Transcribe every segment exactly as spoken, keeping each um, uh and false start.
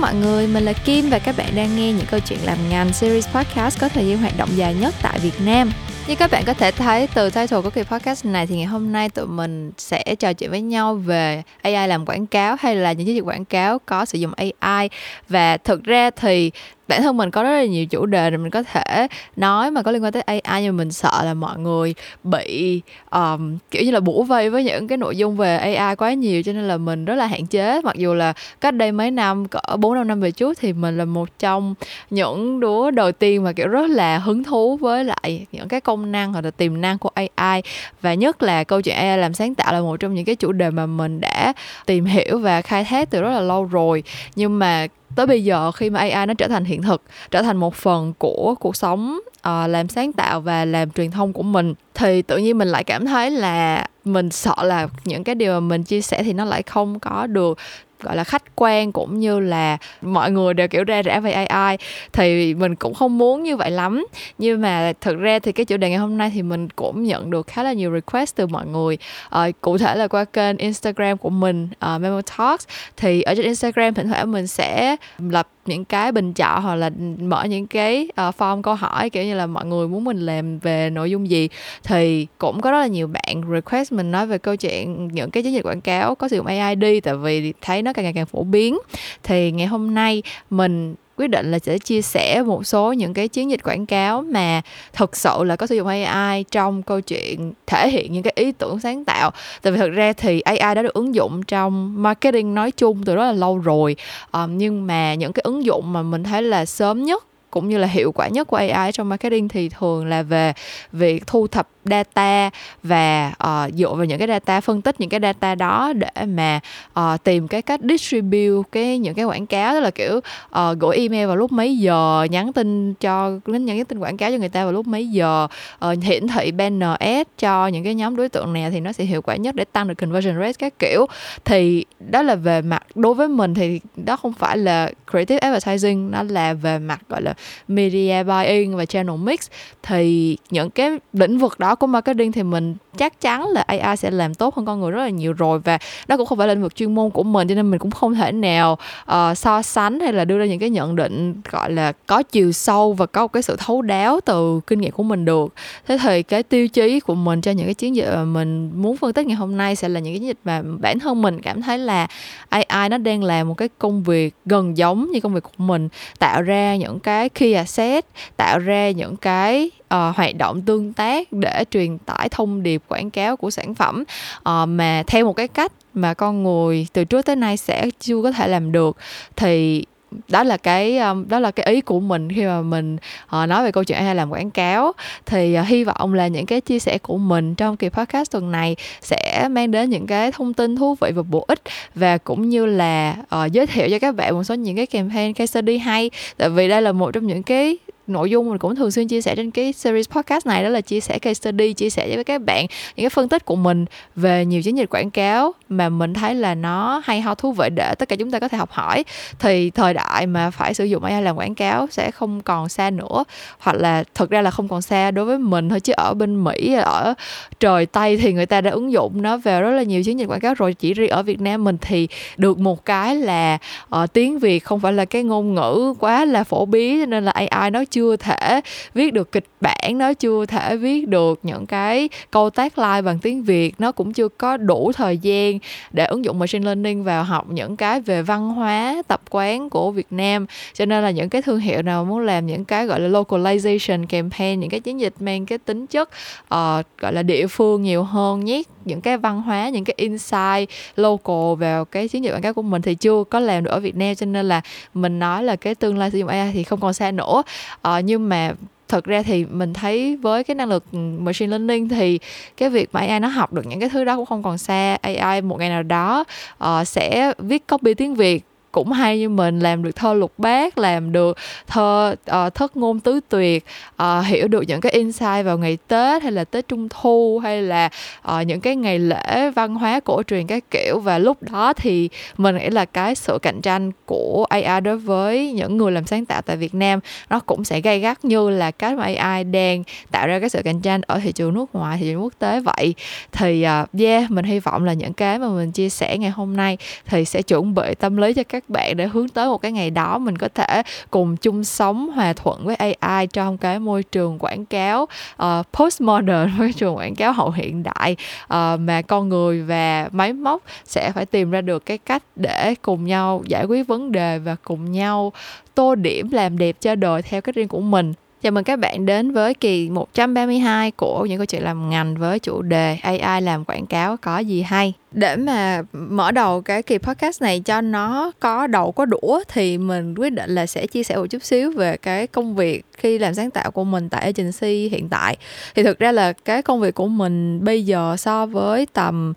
mọi người, mình là Kim và các bạn đang nghe những câu chuyện làm ngành series podcast có thời gian hoạt động dài nhất tại Việt Nam. Như các bạn có thể thấy từ title của kỳ podcast này thì ngày hôm nay tụi mình sẽ trò chuyện với nhau về a i làm quảng cáo hay là những chiến dịch quảng cáo có sử dụng a i. Và thực ra thì bản thân mình có rất là nhiều chủ đề rồi mình có thể nói mà có liên quan tới a i, nhưng mà mình sợ là mọi người bị um, kiểu như là bủa vây với những cái nội dung về a i quá nhiều, cho nên là mình rất là hạn chế. Mặc dù là cách đây mấy năm, cỡ bốn năm năm về trước thì mình là một trong những đứa đầu tiên mà kiểu rất là hứng thú với lại những cái công năng hoặc là tiềm năng của a i, và nhất là câu chuyện a i làm sáng tạo là một trong những cái chủ đề mà mình đã tìm hiểu và khai thác từ rất là lâu rồi. Nhưng mà tới bây giờ khi mà a i nó trở thành hiện thực, trở thành một phần của cuộc sống à, làm sáng tạo và làm truyền thông của mình, thì tự nhiên mình lại cảm thấy là mình sợ là những cái điều mà mình chia sẻ thì nó lại không có được gọi là khách quan, cũng như là mọi người đều kiểu ra rã về a i, thì mình cũng không muốn như vậy lắm. Nhưng mà thực ra thì cái chủ đề ngày hôm nay thì mình cũng nhận được khá là nhiều request từ mọi người, à, cụ thể là qua kênh Instagram của mình, uh, Memo Talks. Thì ở trên Instagram thỉnh thoảng mình sẽ lập những cái bình chọn hoặc là mở những cái uh, form câu hỏi kiểu như là mọi người muốn mình làm về nội dung gì, thì cũng có rất là nhiều bạn request mình nói về câu chuyện những cái chiến dịch quảng cáo có sử dụng a i đi, tại vì thấy nó càng ngày càng phổ biến. Thì ngày hôm nay mình quyết định là sẽ chia sẻ một số những cái chiến dịch quảng cáo mà thực sự là có sử dụng a i trong câu chuyện thể hiện những cái ý tưởng sáng tạo. Tại vì thực ra thì a i đã được ứng dụng trong marketing nói chung từ rất là lâu rồi, um, nhưng mà những cái ứng dụng mà mình thấy là sớm nhất cũng như là hiệu quả nhất của a i trong marketing thì thường là về việc thu thập data và uh, dựa vào những cái data, phân tích những cái data đó để mà uh, tìm cái cách distribute cái những cái quảng cáo, tức là kiểu uh, gửi email vào lúc mấy giờ, nhắn tin cho nhắn tin quảng cáo cho người ta vào lúc mấy giờ, uh, hiển thị banner ad cho những cái nhóm đối tượng này thì nó sẽ hiệu quả nhất để tăng được conversion rate các kiểu. Thì đó là về mặt, đối với mình thì đó không phải là creative advertising, nó là về mặt gọi là media buying và channel mix. Thì những cái lĩnh vực đó của marketing thì mình chắc chắn là a i sẽ làm tốt hơn con người rất là nhiều rồi, và nó cũng không phải là lĩnh vực chuyên môn của mình, cho nên mình cũng không thể nào uh, so sánh hay là đưa ra những cái nhận định gọi là có chiều sâu và có một cái sự thấu đáo từ kinh nghiệm của mình được. Thế thì cái tiêu chí của mình cho những cái chiến dịch mà mình muốn phân tích ngày hôm nay sẽ là những cái chiến dịch mà bản thân mình cảm thấy là a i nó đang làm một cái công việc gần giống như công việc của mình, tạo ra những cái key asset, tạo ra những cái Uh, hoạt động tương tác để truyền tải thông điệp quảng cáo của sản phẩm uh, mà theo một cái cách mà con người từ trước tới nay sẽ chưa có thể làm được. Thì đó là cái um, đó là cái ý của mình khi mà mình uh, nói về câu chuyện a i làm quảng cáo. Thì uh, hy vọng là những cái chia sẻ của mình trong kỳ podcast tuần này sẽ mang đến những cái thông tin thú vị và bổ ích, và cũng như là uh, giới thiệu cho các bạn một số những cái campaign case study hay. Tại vì đây là một trong những cái nội dung mình cũng thường xuyên chia sẻ trên cái series podcast này, đó là chia sẻ case study, chia sẻ với các bạn những cái phân tích của mình về nhiều chiến dịch quảng cáo mà mình thấy là nó hay ho, thú vị để tất cả chúng ta có thể học hỏi. Thì thời đại mà phải sử dụng a i làm quảng cáo sẽ không còn xa nữa, hoặc là thực ra là không còn xa đối với mình thôi, chứ ở bên Mỹ, ở trời Tây thì người ta đã ứng dụng nó vào rất là nhiều chiến dịch quảng cáo rồi. Chỉ riêng ở Việt Nam mình thì được một cái là uh, tiếng Việt không phải là cái ngôn ngữ quá là phổ biến, cho nên là a i nó chưa chưa thể viết được kịch bản, nó chưa thể viết được những cái câu tagline bằng tiếng Việt, nó cũng chưa có đủ thời gian để ứng dụng machine learning vào học những cái về văn hóa, tập quán của Việt Nam. Cho nên là những cái thương hiệu nào muốn làm những cái gọi là localization campaign, những cái chiến dịch mang cái tính chất uh, gọi là địa phương nhiều hơn, nhét những cái văn hóa, những cái insight local vào cái chiến dịch quảng cáo của mình thì chưa có làm được ở Việt Nam. Cho nên là mình nói là cái tương lai sử dụng a i thì không còn xa nữa. Ờ, nhưng mà thật ra thì mình thấy với cái năng lực machine learning thì cái việc mà a i nó học được những cái thứ đó cũng không còn xa. a i một ngày nào đó uh, sẽ viết copy tiếng Việt cũng hay như mình, làm được thơ lục bát, làm được thơ uh, thất ngôn tứ tuyệt, uh, hiểu được những cái insight vào ngày Tết hay là Tết Trung Thu hay là uh, những cái ngày lễ văn hóa cổ truyền các kiểu. Và lúc đó thì mình nghĩ là cái sự cạnh tranh của a i đối với những người làm sáng tạo tại Việt Nam nó cũng sẽ gay gắt như là cái mà a i đang tạo ra cái sự cạnh tranh ở thị trường nước ngoài, thị trường quốc tế vậy. Thì uh, yeah, mình hy vọng là những cái mà mình chia sẻ ngày hôm nay thì sẽ chuẩn bị tâm lý cho các các bạn để hướng tới một cái ngày đó mình có thể cùng chung sống hòa thuận với a i trong cái môi trường quảng cáo uh, postmodern, môi trường quảng cáo hậu hiện đại, uh, mà con người và máy móc sẽ phải tìm ra được cái cách để cùng nhau giải quyết vấn đề và cùng nhau tô điểm làm đẹp cho đời theo cách riêng của mình. Chào mừng các bạn đến với kỳ một trăm ba mươi hai của những câu chuyện làm ngành với chủ đề a i làm quảng cáo có gì hay. Để mà mở đầu cái kỳ podcast này cho nó có đầu có đũa thì mình quyết định là sẽ chia sẻ một chút xíu về cái công việc khi làm sáng tạo của mình tại agency hiện tại. Thì thực ra là cái công việc của mình bây giờ so với tầm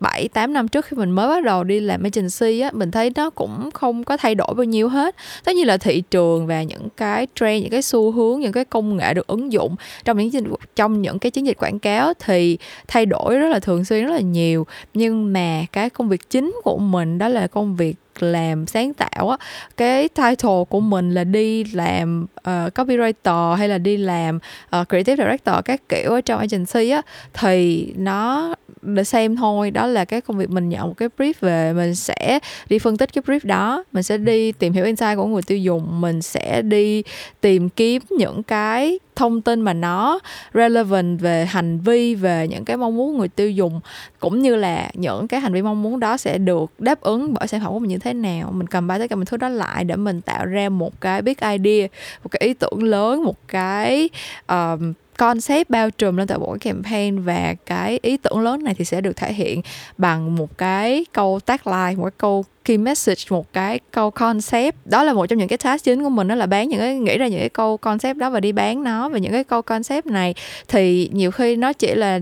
bảy tám năm trước khi mình mới bắt đầu đi làm agency á, mình thấy nó cũng không có thay đổi bao nhiêu hết. Tất nhiên là thị trường và những cái trend, những cái xu hướng, những cái công nghệ được ứng dụng trong những trong những cái chiến dịch quảng cáo thì thay đổi rất là thường xuyên, rất là nhiều. Nhưng mà cái công việc chính của mình đó là công việc làm sáng tạo á, cái title của mình là đi làm uh, copywriter hay là đi làm uh, creative director các kiểu ở trong agency á, thì nó để xem thôi, đó là cái công việc mình nhận một cái brief về, mình sẽ đi phân tích cái brief đó, mình sẽ đi tìm hiểu insight của người tiêu dùng, mình sẽ đi tìm kiếm những cái thông tin mà nó relevant về hành vi, về những cái mong muốn người tiêu dùng, cũng như là những cái hành vi mong muốn đó sẽ được đáp ứng bởi sản phẩm của mình như thế nào. Mình cầm ba tất cả những thứ đó lại để mình tạo ra một cái big idea, một cái ý tưởng lớn, một cái um, concept bao trùm lên toàn bộ cái campaign, và cái ý tưởng lớn này thì sẽ được thể hiện bằng một cái câu tagline, một cái câu key message, một cái câu concept. Đó là một trong những cái task chính của mình, đó là bán những cái, nghĩ ra những cái câu concept đó và đi bán nó. Và những cái câu concept này thì nhiều khi nó chỉ là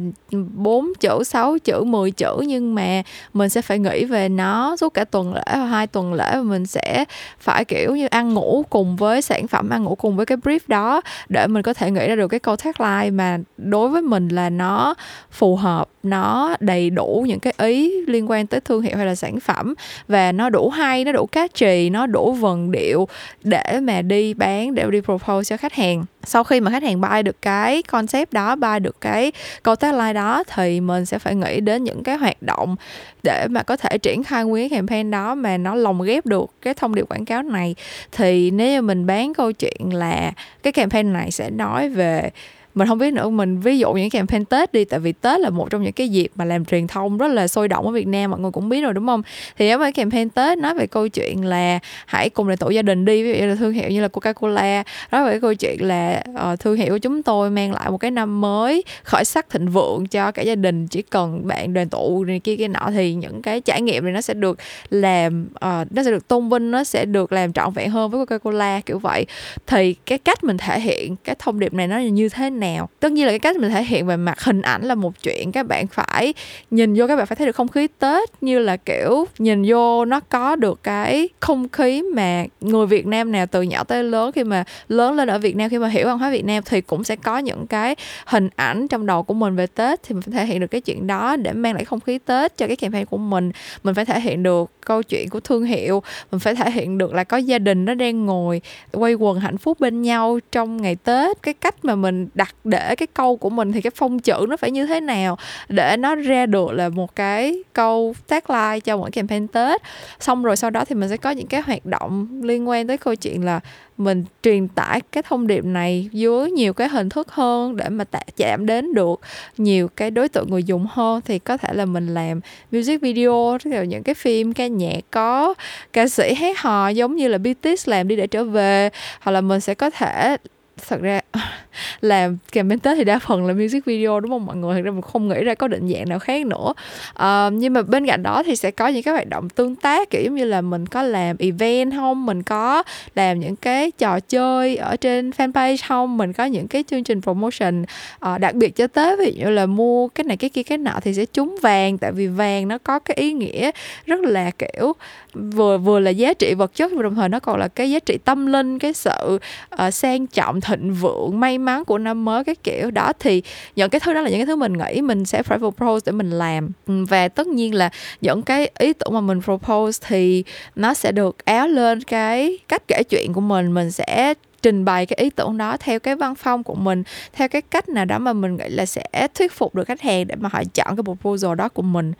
bốn chữ, sáu chữ, mười chữ, nhưng mà mình sẽ phải nghĩ về nó suốt cả tuần lễ hoặc hai tuần lễ, và mình sẽ phải kiểu như ăn ngủ cùng với sản phẩm, ăn ngủ cùng với cái brief đó để mình có thể nghĩ ra được cái câu tagline mà đối với mình là nó phù hợp, nó đầy đủ những cái ý liên quan tới thương hiệu hay là sản phẩm, và nó đủ hay, nó đủ catchy, nó đủ vần điệu để mà đi bán, để đi propose cho khách hàng. Sau khi mà khách hàng buy được cái concept đó, buy được cái câu tagline đó, thì mình sẽ phải nghĩ đến những cái hoạt động để mà có thể triển khai nguyên cái campaign đó mà nó lồng ghép được cái thông điệp quảng cáo này. Thì nếu như mình bán câu chuyện là cái campaign này sẽ nói về, mình không biết nữa, mình ví dụ những campaign Tết đi, tại vì Tết là một trong những cái dịp mà làm truyền thông rất là sôi động ở Việt Nam, mọi người cũng biết rồi đúng không? Thì nếu mà campaign Tết nói về câu chuyện là hãy cùng là tổ gia đình đi, ví dụ là thương hiệu như là Coca-Cola, nói về cái câu chuyện là uh, thương hiệu của chúng tôi mang lại một cái năm mới khởi sắc thịnh vượng cho cả gia đình, chỉ cần bạn đoàn tụ này kia kia nọ, thì những cái trải nghiệm này nó sẽ được làm, uh, nó sẽ được tôn vinh, nó sẽ được làm trọn vẹn hơn với Coca-Cola kiểu vậy. Thì cái cách mình thể hiện cái thông điệp này nó như thế nào? Nào. Tất nhiên là cái cách mình thể hiện về mặt hình ảnh là một chuyện, các bạn phải nhìn vô, các bạn phải thấy được không khí Tết, như là kiểu nhìn vô nó có được cái không khí mà người Việt Nam nào từ nhỏ tới lớn, khi mà lớn lên ở Việt Nam, khi mà hiểu văn hóa Việt Nam thì cũng sẽ có những cái hình ảnh trong đầu của mình về Tết, thì mình phải thể hiện được cái chuyện đó để mang lại không khí Tết cho cái campaign của mình. Mình phải thể hiện được câu chuyện của thương hiệu, mình phải thể hiện được là có gia đình nó đang ngồi quây quần hạnh phúc bên nhau trong ngày Tết. Cái cách mà mình đặt để cái câu của mình thì cái phông chữ nó phải như thế nào để nó ra được là một cái câu tagline cho mỗi campaign Tết. Xong rồi sau đó thì mình sẽ có những cái hoạt động liên quan tới câu chuyện là mình truyền tải cái thông điệp này dưới nhiều cái hình thức hơn để mà chạm đến được nhiều cái đối tượng người dùng hơn. Thì có thể là mình làm music video, những cái phim ca nhạc có ca sĩ hát hò giống như là bê tê ét làm đi để trở về, hoặc là mình sẽ có thể, thật ra làm campaign Tết thì đa phần là music video đúng không mọi người, thật ra mình không nghĩ ra có định dạng nào khác nữa. À, nhưng mà bên cạnh đó thì sẽ có những cái hoạt động tương tác, kiểu giống như là mình có làm event không, mình có làm những cái trò chơi ở trên fanpage không, mình có những cái chương trình promotion à, đặc biệt cho Tết, ví dụ như là mua cái này cái kia cái nọ thì sẽ trúng vàng, tại vì vàng nó có cái ý nghĩa rất là kiểu vừa vừa là giá trị vật chất, và đồng thời nó còn là cái giá trị tâm linh, cái sự uh, sang trọng, thịnh vượng, may mắn của năm mới cái kiểu đó. Thì những cái thứ đó là những cái thứ mình nghĩ mình sẽ phải propose để mình làm. Và tất nhiên là những cái ý tưởng mà mình propose thì nó sẽ được áo lên cái cách kể chuyện của mình. Mình sẽ trình bày cái ý tưởng đó theo cái văn phong của mình, theo cái cách nào đó mà mình nghĩ là sẽ thuyết phục được khách hàng để mà họ chọn cái proposal đó của mình.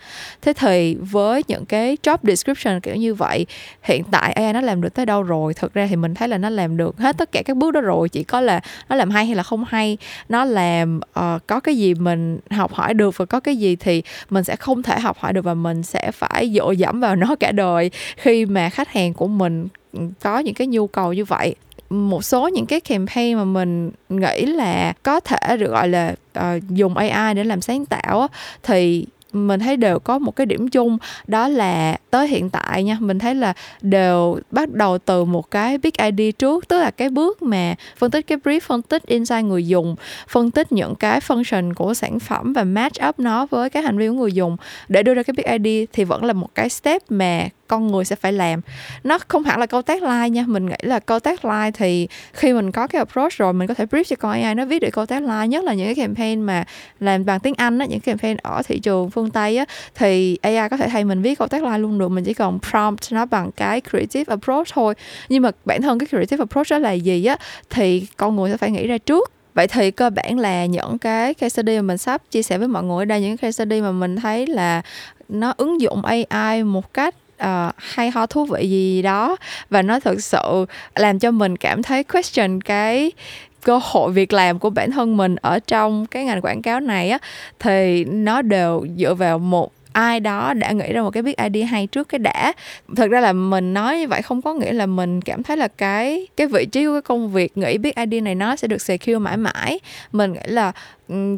Thế thì với những cái job description kiểu như vậy, hiện tại a i nó làm được tới đâu rồi? Thực ra thì mình thấy là nó làm được hết tất cả các bước đó rồi, chỉ có là nó làm hay hay là không hay, nó làm uh, có cái gì mình học hỏi được và có cái gì thì mình sẽ không thể học hỏi được và mình sẽ phải dựa dẫm vào nó cả đời khi mà khách hàng của mình có những cái nhu cầu như vậy. Một số những cái campaign mà mình nghĩ là có thể được gọi là uh, dùng a i để làm sáng tạo thì mình thấy đều có một cái điểm chung, đó là tới hiện tại nha, mình thấy là đều bắt đầu từ một cái big idea trước, tức là cái bước mà phân tích cái brief, phân tích insight người dùng, phân tích những cái function của sản phẩm và match up nó với cái hành vi của người dùng để đưa ra cái big idea, thì vẫn là một cái step mà con người sẽ phải làm. Nó không hẳn là câu tagline nha, mình nghĩ là câu tagline thì khi mình có cái approach rồi mình có thể brief cho con a i nó viết được câu tagline, nhất là những cái campaign mà làm bằng tiếng Anh á, những campaign ở thị trường phương Tây á, thì a i có thể thay mình viết câu tagline luôn được, mình chỉ cần prompt nó bằng cái creative approach thôi. Nhưng mà bản thân cái creative approach đó là gì á thì con người sẽ phải nghĩ ra trước. Vậy thì cơ bản là những cái case study mà mình sắp chia sẻ với mọi người ở đây, những cái case study mà mình thấy là nó ứng dụng a i một cách Uh, hay ho thú vị gì đó và nó thực sự làm cho mình cảm thấy question cái cơ hội việc làm của bản thân mình ở trong cái ngành quảng cáo này á, thì nó đều dựa vào một ai đó đã nghĩ ra một cái big idea hay trước cái đã. Thực ra là mình nói như vậy không có nghĩa là mình cảm thấy là cái cái vị trí của cái công việc nghĩ big idea này nó sẽ được secure mãi mãi. Mình nghĩ là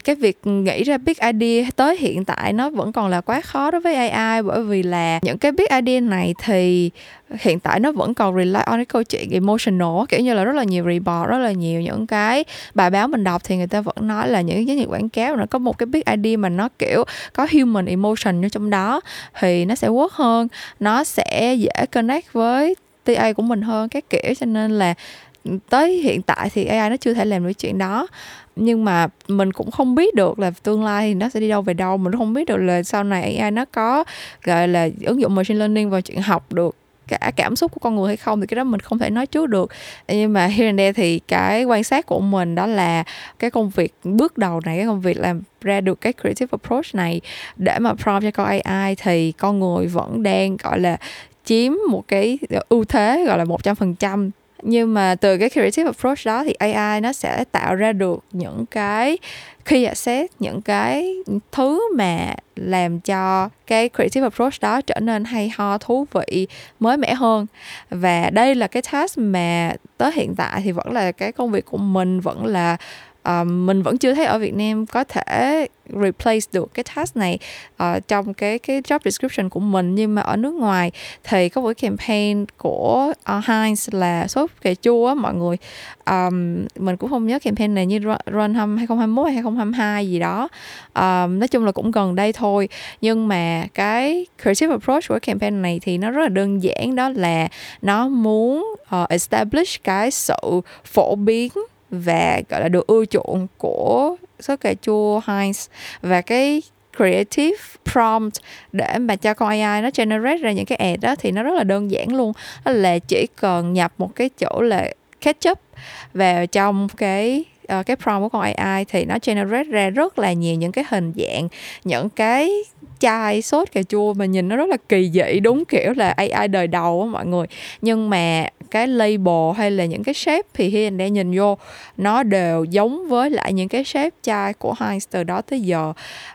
cái việc nghĩ ra big idea tới hiện tại nó vẫn còn là quá khó đối với a i, bởi vì là những cái big idea này thì hiện tại nó vẫn còn rely on cái câu chuyện emotional, kiểu như là rất là nhiều report, rất là nhiều những cái bài báo mình đọc thì người ta vẫn nói là những cái quảng cáo nó có một cái big idea mà nó kiểu có human emotion ở trong đó thì nó sẽ work hơn, nó sẽ dễ connect với tê a của mình hơn các kiểu, cho nên là tới hiện tại thì a i nó chưa thể làm được chuyện đó. Nhưng mà mình cũng không biết được là tương lai thì nó sẽ đi đâu về đâu, mình không biết được là sau này a i nó có gọi là ứng dụng machine learning vào chuyện học được cả cảm xúc của con người hay không, thì cái đó mình không thể nói trước được. Nhưng mà here and there thì cái quan sát của mình đó là cái công việc bước đầu này, cái công việc làm ra được cái creative approach này để mà prompt cho con a i thì con người vẫn đang gọi là chiếm một cái ưu thế gọi là một trăm phần trăm. Nhưng mà từ cái creative approach đó thì a i nó sẽ tạo ra được những cái key asset, những cái thứ mà làm cho cái creative approach đó trở nên hay ho, thú vị, mới mẻ hơn. Và đây là cái task mà tới hiện tại thì vẫn là cái công việc của mình, vẫn là uh, mình vẫn chưa thấy ở Việt Nam có thể replace được cái task này uh, trong cái, cái job description của mình. Nhưng mà ở nước ngoài thì có buổi campaign của uh, Heinz là sốt cà chua á mọi người, um, mình cũng không nhớ campaign này như Run hai không hai mốt hay hai không hai hai gì đó, um, nói chung là cũng gần đây thôi. Nhưng mà cái creative approach của campaign này thì nó rất là đơn giản, đó là nó muốn uh, establish cái sự phổ biến và gọi là được ưa chuộng của sốt cà chua Heinz, và cái creative prompt để mà cho con a i nó generate ra những cái ad đó thì nó rất là đơn giản luôn, đó là chỉ cần nhập một cái chỗ là ketchup vào trong cái uh, cái prompt của con a i thì nó generate ra rất là nhiều những cái hình dạng, những cái chai sốt cà chua mà nhìn nó rất là kỳ dị, đúng kiểu là a i đời đầu á mọi người. Nhưng mà cái label hay là những cái shape thì hiện đang nhìn vô nó đều giống với lại những cái shape chai của Heinz từ đó tới giờ,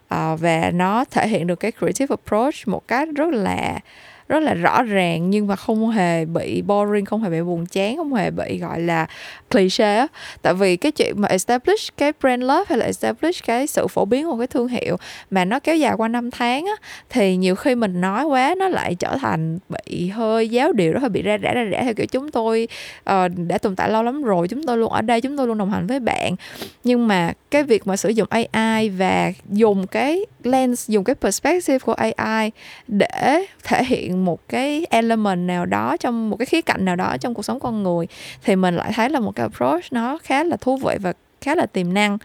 à, và nó thể hiện được cái creative approach một cách rất là rất là rõ ràng, nhưng mà không hề bị boring, không hề bị buồn chán, không hề bị gọi là cliché á. Tại vì cái chuyện mà establish cái brand love hay là establish cái sự phổ biến của cái thương hiệu mà nó kéo dài qua năm tháng á, thì nhiều khi mình nói quá nó lại trở thành bị hơi giáo điều, nó hơi bị ra rã ra rã theo kiểu chúng tôi uh, đã tồn tại lâu lắm rồi, chúng tôi luôn ở đây, chúng tôi luôn đồng hành với bạn. Nhưng mà cái việc mà sử dụng a i và dùng cái lens, dùng cái perspective của a i để thể hiện một cái element nào đó, trong một cái khía cạnh nào đó trong cuộc sống con người, thì mình lại thấy là một cái approach nó khá là thú vị và khá là tiềm năng.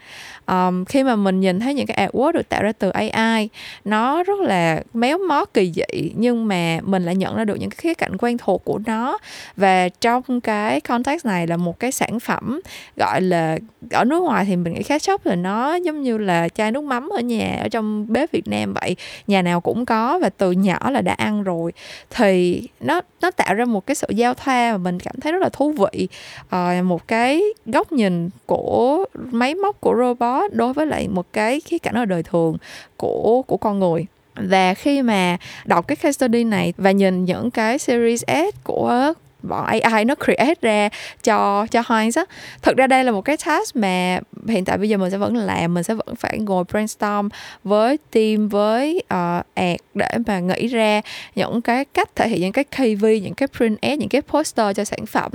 Um, khi mà mình nhìn thấy những cái artwork được tạo ra từ a i, nó rất là méo mó kỳ dị, nhưng mà mình lại nhận ra được những cái khía cạnh quen thuộc của nó. Và trong cái context này là một cái sản phẩm gọi là, ở nước ngoài thì mình nghĩ khá sốc là nó giống như là chai nước mắm ở nhà, ở trong bếp Việt Nam vậy, nhà nào cũng có và từ nhỏ là đã ăn rồi. Thì nó, nó tạo ra một cái sự giao thoa mà mình cảm thấy rất là thú vị, à, một cái góc nhìn của máy móc, của robot đối với lại một cái khía cạnh ở đời thường của, của con người. Và khi mà đọc cái case study này và nhìn những cái series ad của bọn a i nó create ra cho, cho Heinz á, thực ra đây là một cái task mà hiện tại bây giờ mình sẽ vẫn làm, mình sẽ vẫn phải ngồi brainstorm với team, với uh, ad để mà nghĩ ra những cái cách thể hiện những cái ca vê, những cái print ad, những cái poster cho sản phẩm.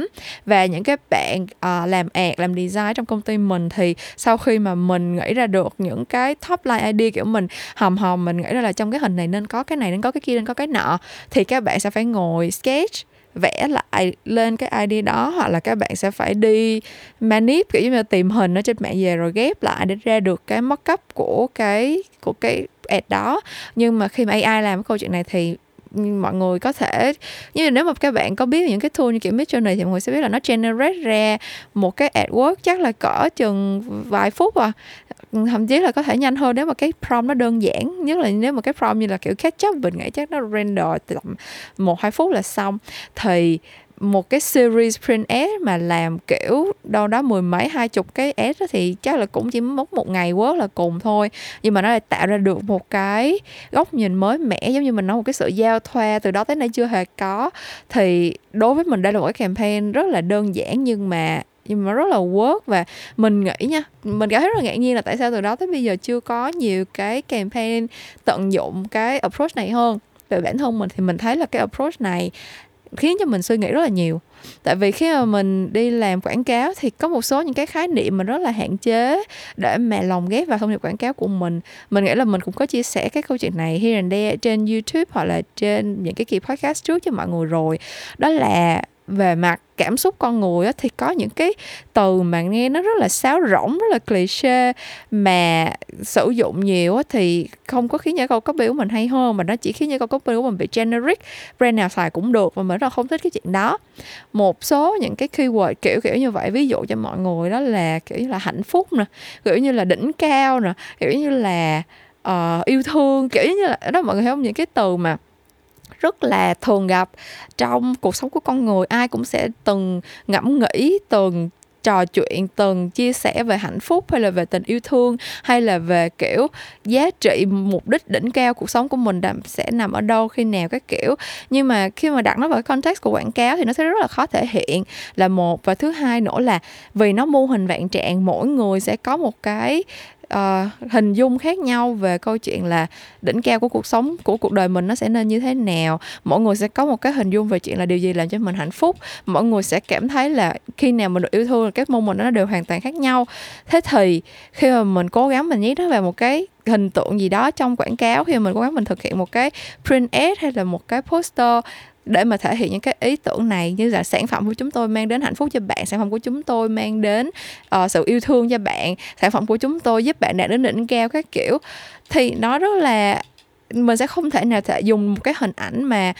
Và những cái bạn uh, làm ad, làm design trong công ty mình thì sau khi mà mình nghĩ ra được những cái top line idea kiểu mình hòm hòm, mình nghĩ ra là trong cái hình này nên có cái này, nên có cái kia, nên có cái nọ, thì các bạn sẽ phải ngồi sketch, vẽ lại lên cái idea đó, hoặc là các bạn sẽ phải đi manip, kiểu như là tìm hình ở trên mạng về rồi ghép lại để ra được cái mockup của cái của cái ad đó. Nhưng mà khi mà a i làm cái câu chuyện này thì mọi người có thể, như nếu mà các bạn có biết những cái tool như kiểu Midjourney thì mọi người sẽ biết là nó generate ra một cái artwork chắc là cỡ chừng vài phút, à thậm chí là có thể nhanh hơn nếu mà cái prompt nó đơn giản, nhất là nếu mà cái prompt như là kiểu ketchup, mình nghĩ chắc nó render tầm một hai phút là xong. Thì một cái series print ad mà làm kiểu đâu đó mười mấy hai chục cái ad thì chắc là cũng chỉ mất một ngày work là cùng thôi, nhưng mà nó lại tạo ra được một cái góc nhìn mới mẻ, giống như mình nói, một cái sự giao thoa từ đó tới nay chưa hề có. Thì đối với mình đây là một cái campaign rất là đơn giản nhưng mà nhưng mà rất là work. Và mình nghĩ nha, mình cảm thấy rất là ngạc nhiên là tại sao từ đó tới bây giờ chưa có nhiều cái campaign tận dụng cái approach này hơn. Về bản thân mình thì mình thấy là cái approach này khiến cho mình suy nghĩ rất là nhiều. Tại vì khi mà mình đi làm quảng cáo thì có một số những cái khái niệm mình rất là hạn chế để mà lồng ghép vào thông điệp quảng cáo của mình. Mình nghĩ là mình cũng có chia sẻ cái câu chuyện này here and there trên YouTube hoặc là trên những cái kỳ podcast trước cho mọi người rồi. Đó là về mặt cảm xúc con người á, thì có những cái từ mà nghe nó rất là sáo rỗng, rất là cliché mà sử dụng nhiều á, thì không có khiến cho câu copy của mình hay hơn, mà nó chỉ khiến cho câu copy của mình bị generic, brand nào xài cũng được, và mình rất là không thích cái chuyện đó. Một số những cái keyword kiểu kiểu như vậy, ví dụ cho mọi người đó là kiểu như là hạnh phúc nè, kiểu như là đỉnh cao nè, kiểu như là uh, yêu thương, kiểu như là đó, mọi người thấy không, những cái từ mà rất là thường gặp trong cuộc sống của con người. Ai cũng sẽ từng ngẫm nghĩ, từng trò chuyện, từng chia sẻ về hạnh phúc, hay là về tình yêu thương, hay là về kiểu giá trị, mục đích đỉnh cao cuộc sống của mình sẽ nằm ở đâu, khi nào, các kiểu. Nhưng mà khi mà đặt nó vào context của quảng cáo thì nó sẽ rất là khó thể hiện là một. Và thứ hai nữa là vì nó mô hình vạn trạng, mỗi người sẽ có một cái Uh, hình dung khác nhau về câu chuyện là đỉnh cao của cuộc sống, của cuộc đời mình nó sẽ nên như thế nào. Mỗi người sẽ có một cái hình dung về chuyện là điều gì làm cho mình hạnh phúc. Mỗi người sẽ cảm thấy là khi nào mình được yêu thương, các môn mình nó đều hoàn toàn khác nhau. Thế thì khi mà mình cố gắng mình nhét nó vào một cái hình tượng gì đó trong quảng cáo, khi mà mình cố gắng mình thực hiện một cái print ad hay là một cái poster để mà thể hiện những cái ý tưởng này, như là sản phẩm của chúng tôi mang đến hạnh phúc cho bạn, sản phẩm của chúng tôi mang đến uh, sự yêu thương cho bạn, sản phẩm của chúng tôi giúp bạn đạt đến đỉnh cao các kiểu, thì nó rất là, mình sẽ không thể nào thể dùng một cái hình ảnh mà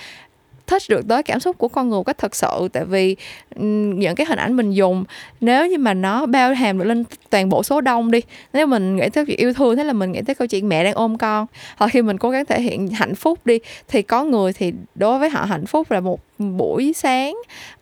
thích được tới cảm xúc của con người cách thật sự. Tại vì những cái hình ảnh mình dùng, nếu như mà nó bao hàm được lên toàn bộ số đông đi, nếu mình nghĩ tới chuyện yêu thương, thế là mình nghĩ tới câu chuyện mẹ đang ôm con. Hoặc khi mình cố gắng thể hiện hạnh phúc đi, thì có người thì đối với họ hạnh phúc là một buổi sáng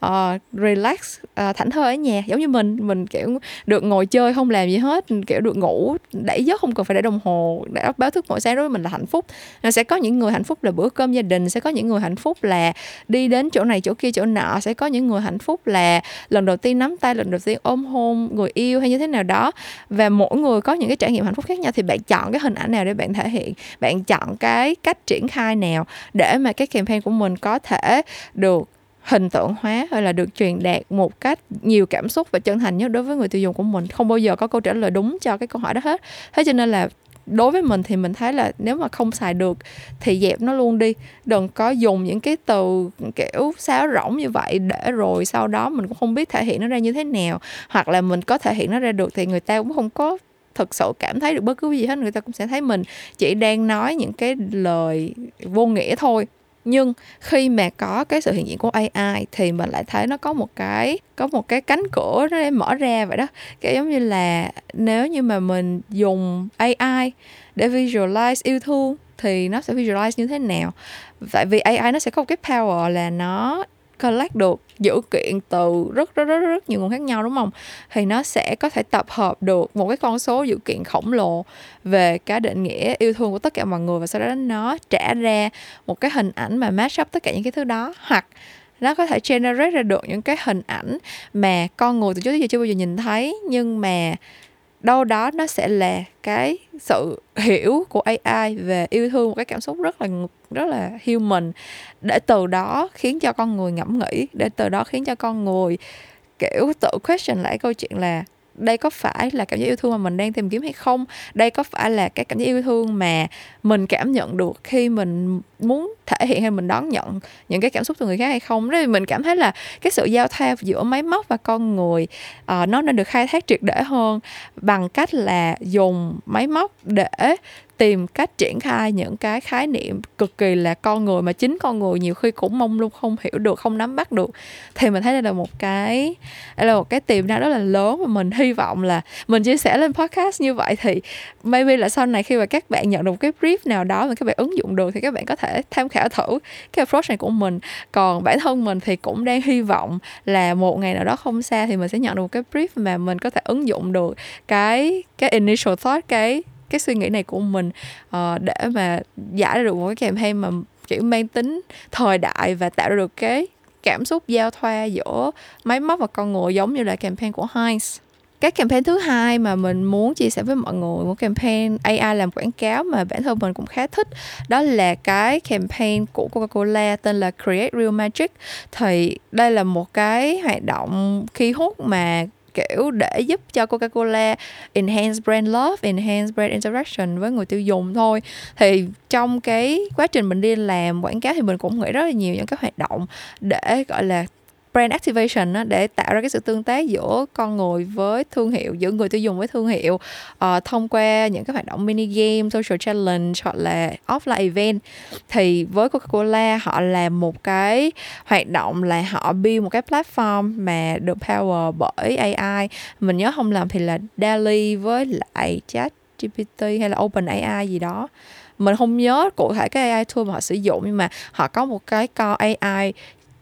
uh, relax, uh, thảnh thơi ở nhà, giống như mình mình kiểu được ngồi chơi không làm gì hết, kiểu được ngủ đẩy giấc không cần phải để đồng hồ để báo thức mỗi sáng, đối với mình là hạnh phúc. Nên sẽ có những người hạnh phúc là bữa cơm gia đình, sẽ có những người hạnh phúc là đi đến chỗ này chỗ kia chỗ nọ, sẽ có những người hạnh phúc là lần đầu tiên nắm tay, lần đầu tiên ôm hôn người yêu hay như thế nào đó. Và mỗi người có những cái trải nghiệm hạnh phúc khác nhau, thì bạn chọn cái hình ảnh nào để bạn thể hiện, bạn chọn cái cách triển khai nào để mà cái campaign của mình có thể được được hình tượng hóa, hay là được truyền đạt một cách nhiều cảm xúc và chân thành nhất đối với người tiêu dùng của mình. Không bao giờ có câu trả lời đúng cho cái câu hỏi đó hết. Thế cho nên là đối với mình thì mình thấy là nếu mà không xài được thì dẹp nó luôn đi. Đừng có dùng những cái từ kiểu sáo rỗng như vậy để rồi sau đó mình cũng không biết thể hiện nó ra như thế nào. Hoặc là mình có thể hiện nó ra được thì người ta cũng không có thực sự cảm thấy được bất cứ gì hết. Người ta cũng sẽ thấy mình chỉ đang nói những cái lời vô nghĩa thôi. Nhưng khi mà có cái sự hiện diện của a i thì mình lại thấy nó có một cái có một cái cánh cửa nó mở ra vậy đó. Kiểu giống như là nếu như mà mình dùng a i để visualize yêu thương thì nó sẽ visualize như thế nào? Tại vì a i nó sẽ có một cái power là nó collect được dữ kiện từ rất rất rất rất nhiều nguồn khác nhau, đúng không? Thì nó sẽ có thể tập hợp được một cái con số dữ kiện khổng lồ về cái định nghĩa yêu thương của tất cả mọi người, và sau đó nó trả ra một cái hình ảnh mà match up tất cả những cái thứ đó. Hoặc nó có thể generate ra được những cái hình ảnh mà con người từ trước tới giờ chưa bao giờ nhìn thấy, nhưng mà đâu đó nó sẽ là cái sự hiểu của a i về yêu thương, một cái cảm xúc rất là rất là human, để từ đó khiến cho con người ngẫm nghĩ, để từ đó khiến cho con người kiểu tự question lại câu chuyện là đây có phải là cảm giác yêu thương mà mình đang tìm kiếm hay không? Đây có phải là cái cảm giác yêu thương mà mình cảm nhận được khi mình muốn thể hiện hay mình đón nhận những cái cảm xúc từ người khác hay không? Nên mình cảm thấy là cái sự giao thoa giữa máy móc và con người uh, nó nên được khai thác triệt để hơn, bằng cách là dùng máy móc để tìm cách triển khai những cái khái niệm cực kỳ là con người mà chính con người nhiều khi cũng mông lung, không hiểu được, không nắm bắt được. Thì mình thấy đây là một cái đây là một cái tiềm năng rất là lớn, và mình hy vọng là mình chia sẻ lên podcast như vậy thì maybe là sau này khi mà các bạn nhận được một cái brief nào đó mà các bạn ứng dụng được thì các bạn có thể tham khảo thử cái approach này của mình. Còn bản thân mình thì cũng đang hy vọng là một ngày nào đó không xa thì mình sẽ nhận được một cái brief mà mình có thể ứng dụng được cái cái initial thought, cái cái suy nghĩ này của mình uh, để mà giải ra được một cái campaign mà kiểu mang tính thời đại và tạo ra được cái cảm xúc giao thoa giữa máy móc và con người, giống như là campaign của Heinz. Cái campaign thứ hai mà mình muốn chia sẻ với mọi người, một campaign a i làm quảng cáo mà bản thân mình cũng khá thích, đó là cái campaign của Coca-Cola tên là Create Real Magic. Thì đây là một cái hoạt động khi hút mà kiểu để giúp cho Coca-Cola enhance brand love, enhance brand interaction với người tiêu dùng thôi. Thì trong cái quá trình mình đi làm quảng cáo thì mình cũng nghĩ rất là nhiều những cái hoạt động để gọi là brand activation á, để tạo ra cái sự tương tác giữa con người với thương hiệu, giữa người tiêu dùng với thương hiệu uh, thông qua những cái hoạt động mini game, social challenge hoặc là offline event. Thì với Coca-Cola họ làm một cái hoạt động là họ build một cái platform mà được power bởi a i. Mình nhớ không lầm thì là đê a lờ i với lại ChatGPT hay là OpenAI gì đó. Mình không nhớ cụ thể cái a i tool mà họ sử dụng, nhưng mà họ có một cái core a i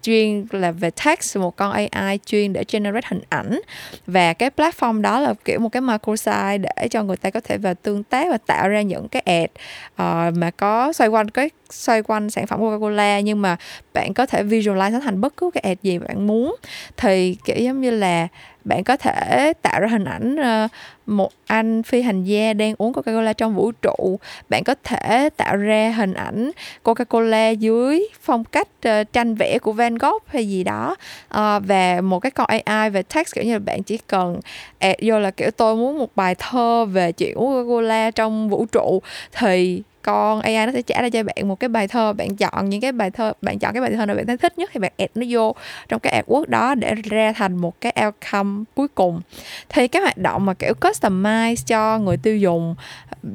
chuyên là về text, một con a i chuyên để generate hình ảnh, và cái platform đó là kiểu một cái microsite để cho người ta có thể vào tương tác và tạo ra những cái ad uh, mà có xoay quanh cái xoay quanh sản phẩm Coca-Cola, nhưng mà bạn có thể visualize nó thành bất cứ cái ad gì bạn muốn. Thì kiểu giống như là bạn có thể tạo ra hình ảnh một anh phi hành gia đang uống Coca-Cola trong vũ trụ. Bạn có thể tạo ra hình ảnh Coca-Cola dưới phong cách tranh vẽ của Van Gogh hay gì đó. À, và một cái con a i về text, kiểu như là bạn chỉ cần add vô là kiểu tôi muốn một bài thơ về chuyện uống Coca-Cola trong vũ trụ, thì con a i nó sẽ trả ra cho bạn một cái bài thơ. Bạn chọn những cái bài thơ, bạn chọn cái bài thơ nào bạn thấy thích nhất thì bạn add nó vô trong cái artwork đó để ra thành một cái outcome cuối cùng. Thì cái hoạt động mà kiểu customize cho người tiêu dùng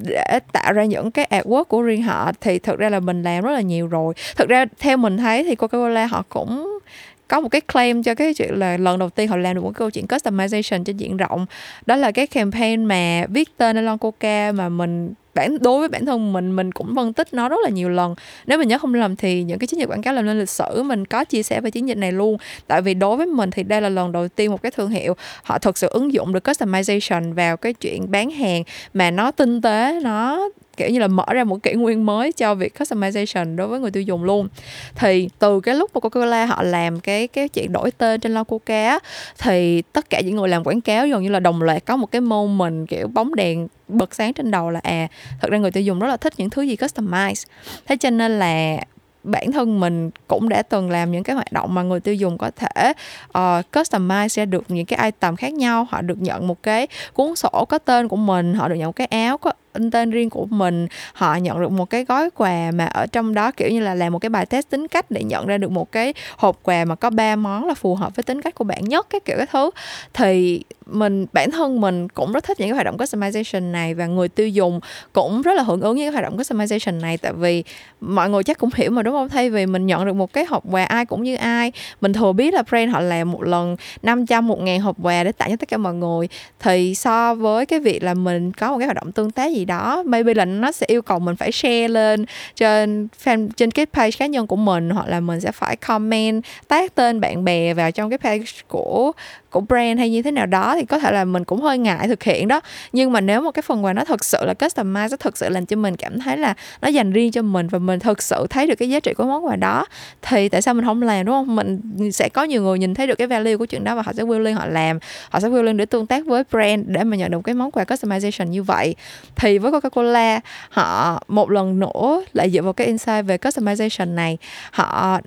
để tạo ra những cái artwork của riêng họ thì thực ra là mình làm rất là nhiều rồi. Thực ra theo mình thấy thì Coca-Cola họ cũng có một cái claim cho cái chuyện là lần đầu tiên họ làm được một câu chuyện customization trên diện rộng. Đó là cái campaign mà viết tên lên lon Coca mà mình bản đối với bản thân mình mình cũng phân tích nó rất là nhiều lần. Nếu mình nhớ không lầm thì những cái chiến dịch quảng cáo làm nên lịch sử mình có chia sẻ về chiến dịch này luôn. Tại vì đối với mình thì đây là lần đầu tiên một cái thương hiệu họ thực sự ứng dụng được customization vào cái chuyện bán hàng mà nó tinh tế, nó kiểu như là mở ra một kỷ nguyên mới cho việc customization đối với người tiêu dùng luôn. Thì từ cái lúc mà Coca-Cola họ làm cái cái chuyện đổi tên trên lon Coca thì tất cả những người làm quảng cáo gần như là đồng loạt có một cái moment kiểu bóng đèn bật sáng trên đầu là à, thật ra người tiêu dùng rất là thích những thứ gì customize. Thế cho nên là bản thân mình cũng đã từng làm những cái hoạt động mà người tiêu dùng có thể uh, customize ra được những cái item khác nhau. Họ được nhận một cái cuốn sổ có tên của mình, họ được nhận một cái áo có in tên riêng của mình, họ nhận được một cái gói quà mà ở trong đó kiểu như là làm một cái bài test tính cách để nhận ra được một cái hộp quà mà có ba món là phù hợp với tính cách của bạn nhất, cái kiểu cái thứ. Thì mình, bản thân mình cũng rất thích những cái hoạt động customization này, và người tiêu dùng cũng rất là hưởng ứng những cái hoạt động customization này, tại vì mọi người chắc cũng hiểu mà đúng không? Thay vì mình nhận được một cái hộp quà ai cũng như ai, mình thừa biết là brand họ làm một lần năm trăm, một nghìn hộp quà để tặng cho tất cả mọi người, thì so với cái việc là mình có một cái hoạt động tương tác gì đó, maybe là nó sẽ yêu cầu mình phải share lên trên fan, trên cái page cá nhân của mình, hoặc là mình sẽ phải comment, tag tên bạn bè vào trong cái page của của brand hay như thế nào đó, thì có thể là mình cũng hơi ngại thực hiện đó. Nhưng mà nếu một cái phần quà nó thật sự là customize, nó thật sự làm cho mình cảm thấy là nó dành riêng cho mình và mình thật sự thấy được cái giá trị của món quà đó, thì tại sao mình không làm, đúng không? Mình sẽ có nhiều người nhìn thấy được cái value của chuyện đó và họ sẽ willing họ làm, họ sẽ willing để tương tác với brand để mà nhận được cái món quà customization như vậy. Thì với Coca-Cola, họ một lần nữa lại dựa vào cái insight về customization này, họ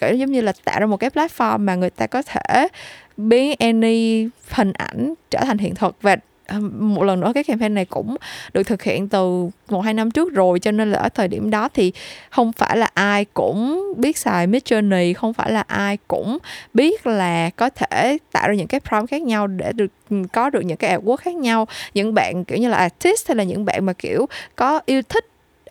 giống như là tạo ra một cái platform mà người ta có thể biến any hình ảnh trở thành hiện thực. Và một lần nữa cái campaign này cũng được thực hiện từ một hai năm trước rồi, cho nên là ở thời điểm đó thì không phải là ai cũng biết xài Midjourney, không phải là ai cũng biết là có thể tạo ra những cái prompt khác nhau để được có được những cái artwork khác nhau. Những bạn kiểu như là artist hay là những bạn mà kiểu có yêu thích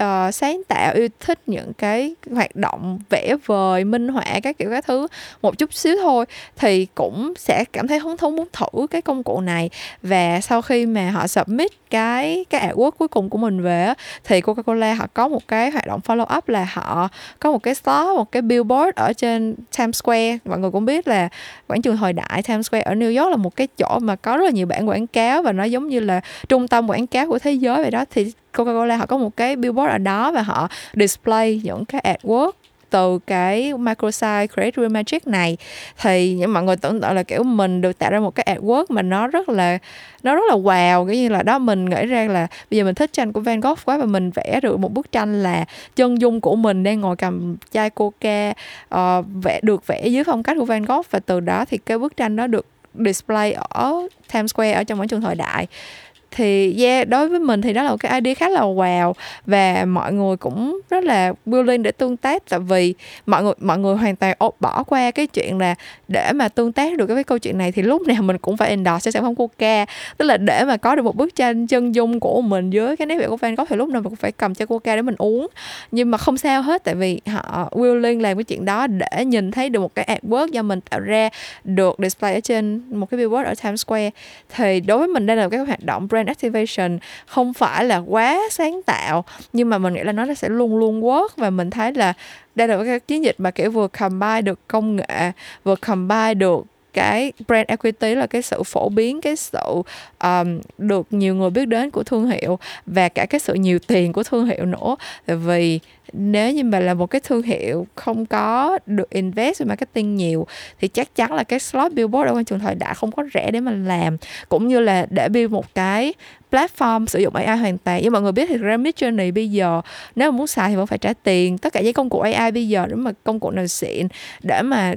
Uh, sáng tạo, yêu thích những cái hoạt động vẽ vời, minh họa các kiểu các thứ một chút xíu thôi, thì cũng sẽ cảm thấy hứng thú muốn thử cái công cụ này. Và sau khi mà họ submit cái cái artwork cuối cùng của mình về, thì Coca-Cola họ có một cái hoạt động follow up là họ có một cái store, một cái billboard ở trên Times Square. Mọi người cũng biết là quảng trường thời đại Times Square ở New York là một cái chỗ mà có rất là nhiều bản quảng cáo và nó giống như là trung tâm quảng cáo của thế giới vậy đó. Thì Coca-Cola họ có một cái billboard ở đó và họ display những cái artwork từ cái microsite Create Real Magic này. Thì những mọi người tưởng tượng là kiểu mình được tạo ra một cái artwork mà nó rất là nó rất là wow, kiểu như là đó, mình nghĩ ra là bây giờ mình thích tranh của Van Gogh quá và mình vẽ được một bức tranh là chân dung của mình đang ngồi cầm chai Coca, uh, vẽ được vẽ dưới phong cách của Van Gogh, và từ đó thì cái bức tranh đó được display ở Times Square, ở trong quảng trường thời đại. Thì yeah, đối với mình thì đó là một cái idea khá là wow, và mọi người cũng rất là willing để tương tác, tại vì mọi người mọi người hoàn toàn bỏ qua cái chuyện là để mà tương tác được cái câu chuyện này thì lúc nào mình cũng phải endorse cho sản phẩm Coca. Tức là để mà có được một bức tranh chân dung của mình dưới cái nét vẽ của Van Gogh thì lúc nào mình cũng phải cầm chai Coca để mình uống. Nhưng mà không sao hết, tại vì họ willing làm cái chuyện đó để nhìn thấy được một cái artwork do mình tạo ra được display ở trên một cái billboard ở Times Square. Thì đối với mình đây là một cái hoạt động brand activation không phải là quá sáng tạo, nhưng mà mình nghĩ là nó sẽ luôn luôn work, và mình thấy là đây là cái chiến dịch mà kiểu vừa combine được công nghệ, vừa combine được cái brand equity là cái sự phổ biến, cái sự um, được nhiều người biết đến của thương hiệu, và cả cái sự nhiều tiền của thương hiệu nữa. Tại vì nếu như mà là một cái thương hiệu không có được invest về marketing nhiều thì chắc chắn là cái slot billboard ở quảng trường thời đại không có rẻ để mình làm, cũng như là để build một cái platform sử dụng a i hoàn toàn. Như mọi người biết thì Midjourney bây giờ nếu mà muốn xài thì vẫn phải trả tiền. Tất cả những công cụ a i bây giờ, nếu mà công cụ nào xịn để mà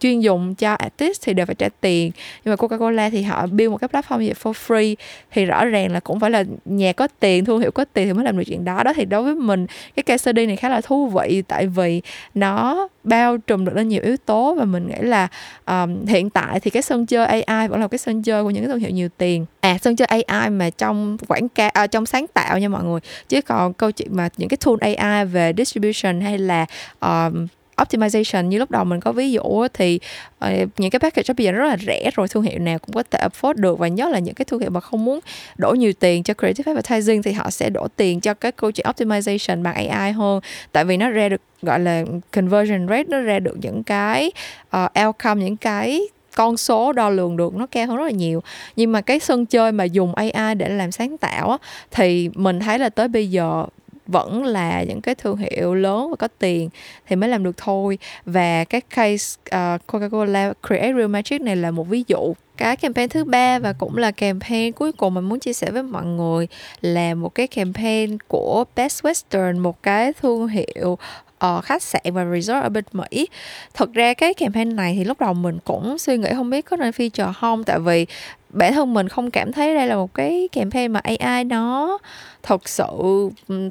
chuyên dùng cho artist thì đều phải trả tiền. Nhưng mà Coca-Cola thì họ build một cái platform gì for free, thì rõ ràng là cũng phải là nhà có tiền, thương hiệu có tiền thì mới làm được chuyện đó. Đó thì đối với mình cái case study này khá là thú vị, tại vì nó bao trùm được lên nhiều yếu tố, và mình nghĩ là um, hiện tại thì cái sân chơi a i vẫn là cái sân chơi của những cái thương hiệu nhiều tiền. À, sân chơi a i mà trong quảng cáo, à, trong sáng tạo nha mọi người, chứ còn câu chuyện mà những cái tool a i về distribution hay là um, optimization như lúc đầu mình có ví dụ thì uh, những cái package bây giờ rất là rẻ rồi, thương hiệu nào cũng có thể afford được, và nhất là những cái thương hiệu mà không muốn đổ nhiều tiền cho creative advertising thì họ sẽ đổ tiền cho cái câu chuyện optimization bằng a i hơn, tại vì nó ra được gọi là conversion rate, nó ra được những cái uh, outcome, những cái con số đo lường được nó cao hơn rất là nhiều. Nhưng mà cái sân chơi mà dùng a i để làm sáng tạo á, thì mình thấy là tới bây giờ vẫn là những cái thương hiệu lớn và có tiền thì mới làm được thôi. Và cái case uh, Coca-Cola Create Real Magic này là một ví dụ. Cái campaign thứ ba và cũng là campaign cuối cùng mình muốn chia sẻ với mọi người là một cái campaign của Best Western, một cái thương hiệu Ờ, khách sạn và resort ở bên Mỹ. Thật ra cái campaign này thì lúc đầu mình cũng suy nghĩ không biết có nên feature không, tại vì bản thân mình không cảm thấy đây là một cái campaign mà a i nó thật sự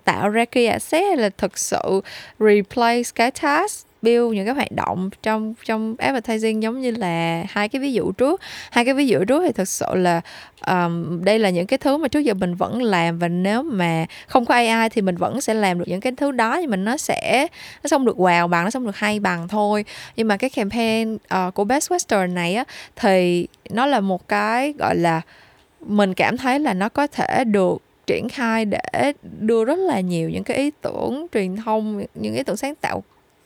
tạo ra key asset hay là thật sự replace cái task build, những cái hoạt động trong trong advertising, giống như là hai cái ví dụ trước. Hai cái ví dụ trước thì thật sự là um, đây là những cái thứ mà trước giờ mình vẫn làm, và nếu mà không có a i thì mình vẫn sẽ làm được những cái thứ đó, nhưng mà nó sẽ nó không được wow bằng, nó không được hay bằng thôi. Nhưng mà cái campaign uh, của Best Western này á, thì nó là một cái gọi là mình cảm thấy là nó có thể được triển khai để đưa rất là nhiều những cái ý tưởng truyền thông, những ý tưởng sáng tạo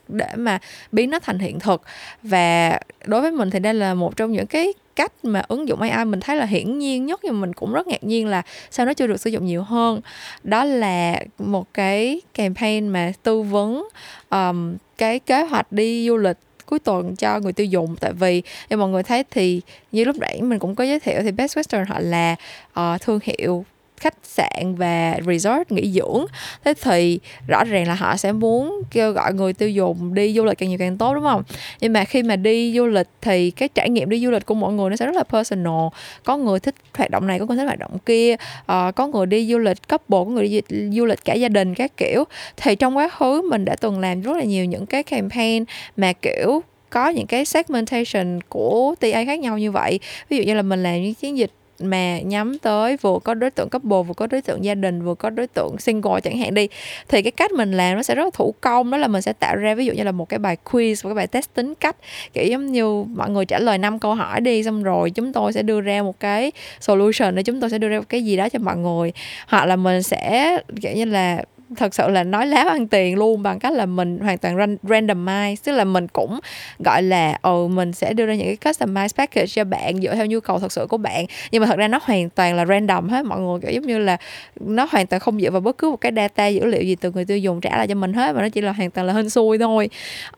để mà biến nó thành hiện thực. Và đối với mình thì đây là một trong những cái cách mà ứng dụng a i mình thấy là hiển nhiên nhất, nhưng mình cũng rất ngạc nhiên là sao nó chưa được sử dụng nhiều hơn. Đó là một cái campaign mà tư vấn um, cái kế hoạch đi du lịch cuối tuần cho người tiêu dùng. Tại vì như mọi người thấy thì như lúc nãy mình cũng có giới thiệu thì Best Western họ là uh, thương hiệu khách sạn và resort nghỉ dưỡng. Thế thì rõ ràng là họ sẽ muốn kêu gọi người tiêu dùng đi du lịch càng nhiều càng tốt, đúng không? Nhưng mà khi mà đi du lịch thì cái trải nghiệm đi du lịch của mọi người nó sẽ rất là personal. Có người thích hoạt động này, có người thích hoạt động kia, à, có người đi du lịch couple, có người đi du lịch cả gia đình các kiểu. Thì trong quá khứ mình đã từng làm rất là nhiều những cái campaign mà kiểu có những cái segmentation của tê a khác nhau như vậy. Ví dụ như là mình làm những chiến dịch mà nhắm tới vừa có đối tượng couple, vừa có đối tượng gia đình, vừa có đối tượng single chẳng hạn đi, thì cái cách mình làm nó sẽ rất là thủ công. Đó là mình sẽ tạo ra ví dụ như là một cái bài quiz, một cái bài test tính cách, kiểu giống như mọi người trả lời năm câu hỏi đi, xong rồi chúng tôi sẽ đưa ra một cái solution, để chúng tôi sẽ đưa ra một cái gì đó cho mọi người. Hoặc là mình sẽ kiểu như là thật sự là nói láo ăn tiền luôn, bằng cách là mình hoàn toàn randomize, tức là mình cũng gọi là ừ, mình sẽ đưa ra những cái customized package cho bạn dựa theo nhu cầu thật sự của bạn, nhưng mà thật ra nó hoàn toàn là random hết mọi người, kiểu giống như là nó hoàn toàn không dựa vào bất cứ một cái data dữ liệu gì từ người tiêu dùng trả lại cho mình hết, mà nó chỉ là hoàn toàn là hên xui thôi.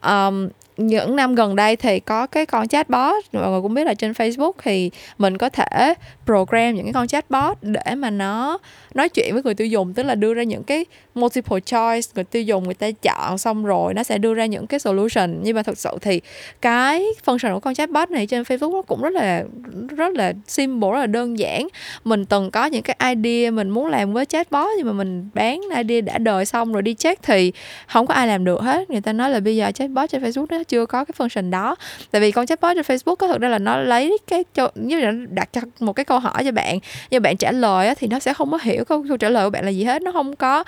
um, Những năm gần đây thì có cái con chatbot, mọi người cũng biết là trên Facebook thì mình có thể program những cái con chatbot để mà nó nói chuyện với người tiêu dùng, tức là đưa ra những cái multiple choice, người tiêu dùng người ta chọn xong rồi nó sẽ đưa ra những cái solution. Nhưng mà thực sự thì cái function của con chatbot này trên Facebook nó cũng rất là rất là simple, rất là đơn giản. Mình từng có những cái idea mình muốn làm với chatbot, nhưng mà mình bán idea đã đời xong rồi đi check thì không có ai làm được hết. Người ta nói là bây giờ chatbot trên Facebook nó chưa có cái function đó, tại vì con chatbot trên Facebook có thực ra là nó lấy cái cho, như là đặt cho một cái câu hỏi cho bạn, nhưng bạn trả lời á, thì nó sẽ không có hiểu câu trả lời của bạn là gì hết, nó không có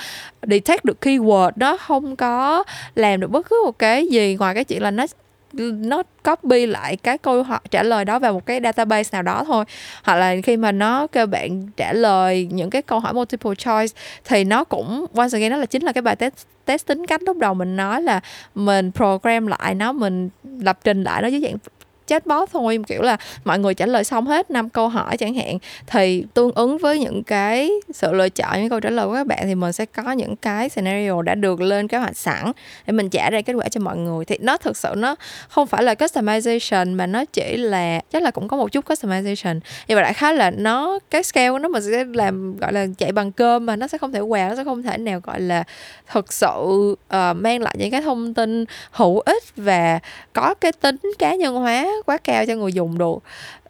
detect được keyword, nó không có làm được bất cứ một cái gì ngoài cái chuyện là nó nó copy lại cái câu hỏi trả lời đó vào một cái database nào đó thôi. Hoặc là khi mà nó kêu bạn trả lời những cái câu hỏi multiple choice thì nó cũng once again nó là chính là cái bài test test tính cách lúc đầu mình nói là mình program lại nó, mình lập trình lại nó dưới dạng chatbot thôi, kiểu là mọi người trả lời xong hết năm câu hỏi chẳng hạn, thì tương ứng với những cái sự lựa chọn, những câu trả lời của các bạn thì mình sẽ có những cái scenario đã được lên kế hoạch sẵn để mình trả ra kết quả cho mọi người. Thì nó thực sự nó không phải là customization, mà nó chỉ là chắc là cũng có một chút customization, nhưng mà đại khái là nó cái scale của nó mình sẽ làm gọi là chạy bằng cơm, mà nó sẽ không thể wow, nó sẽ không thể nào gọi là thực sự uh, mang lại những cái thông tin hữu ích và có cái tính cá nhân hóa quá cao cho người dùng được.